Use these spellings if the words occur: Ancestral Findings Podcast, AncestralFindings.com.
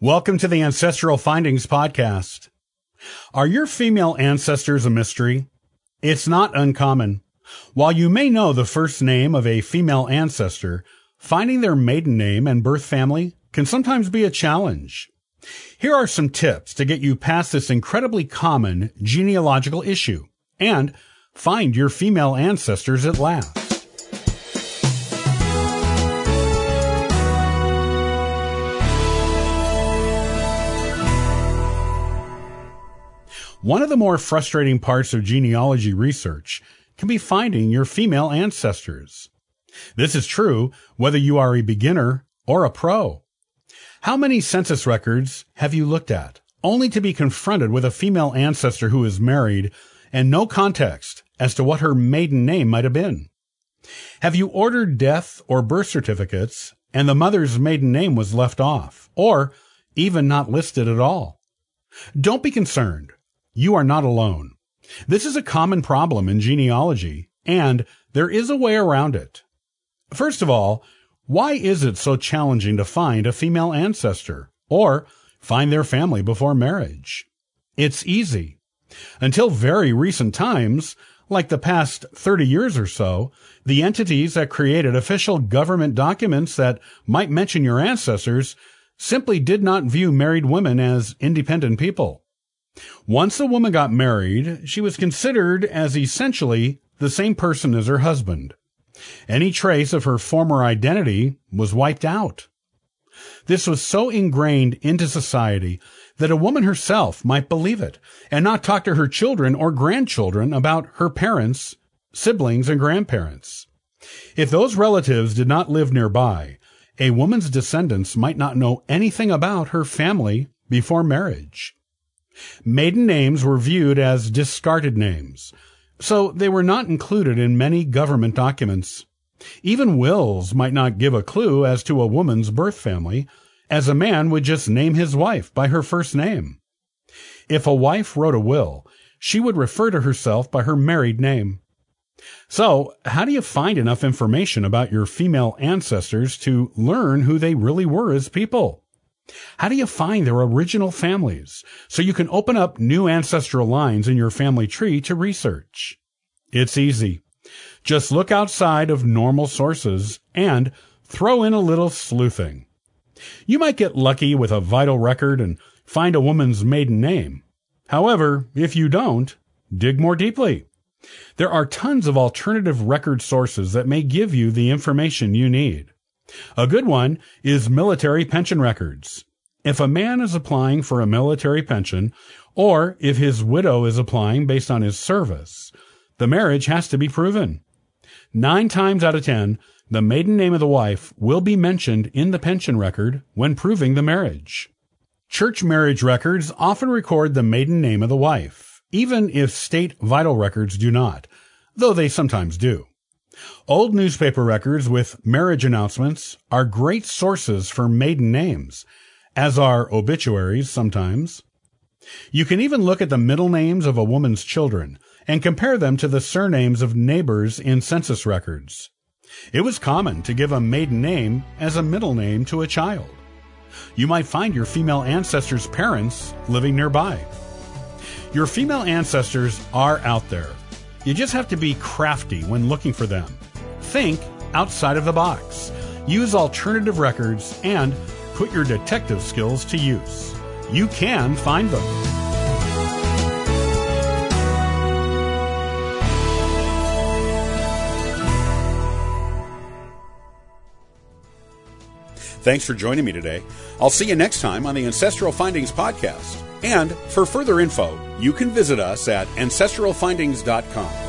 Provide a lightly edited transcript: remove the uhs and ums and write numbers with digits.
Welcome to the Ancestral Findings Podcast. Are your female ancestors a mystery? It's not uncommon. While you may know the first name of a female ancestor, finding their maiden name and birth family can sometimes be a challenge. Here are some tips to get you past this incredibly common genealogical issue and find your female ancestors at last. One of the more frustrating parts of genealogy research can be finding your female ancestors. This is true whether you are a beginner or a pro. How many census records have you looked at, only to be confronted with a female ancestor who is married and no context as to what her maiden name might have been? Have you ordered death or birth certificates and the mother's maiden name was left off, or even not listed at all? Don't be concerned. You are not alone. This is a common problem in genealogy, and there is a way around it. First of all, why is it so challenging to find a female ancestor or find their family before marriage? It's easy. Until very recent times, like the past 30 years or so, the entities that created official government documents that might mention your ancestors simply did not view married women as independent people. Once a woman got married, she was considered as essentially the same person as her husband. Any trace of her former identity was wiped out. This was so ingrained into society that a woman herself might believe it and not talk to her children or grandchildren about her parents, siblings, and grandparents. If those relatives did not live nearby, a woman's descendants might not know anything about her family before marriage. Maiden names were viewed as discarded names, so they were not included in many government documents. Even wills might not give a clue as to a woman's birth family, as a man would just name his wife by her first name. If a wife wrote a will, she would refer to herself by her married name. So, how do you find enough information about your female ancestors to learn who they really were as people? How do you find their original families so you can open up new ancestral lines in your family tree to research? It's easy. Just look outside of normal sources and throw in a little sleuthing. You might get lucky with a vital record and find a woman's maiden name. However, if you don't, dig more deeply. There are tons of alternative record sources that may give you the information you need. A good one is military pension records. If a man is applying for a military pension, or if his widow is applying based on his service, the marriage has to be proven. 9 times out of 10, the maiden name of the wife will be mentioned in the pension record when proving the marriage. Church marriage records often record the maiden name of the wife, even if state vital records do not, though they sometimes do. Old newspaper records with marriage announcements are great sources for maiden names, as are obituaries sometimes. You can even look at the middle names of a woman's children and compare them to the surnames of neighbors in census records. It was common to give a maiden name as a middle name to a child. You might find your female ancestors' parents living nearby. Your female ancestors are out there. You just have to be crafty when looking for them. Think outside of the box. Use alternative records and put your detective skills to use. You can find them. Thanks for joining me today. I'll see you next time on the Ancestral Findings Podcast. And for further info, you can visit us at AncestralFindings.com.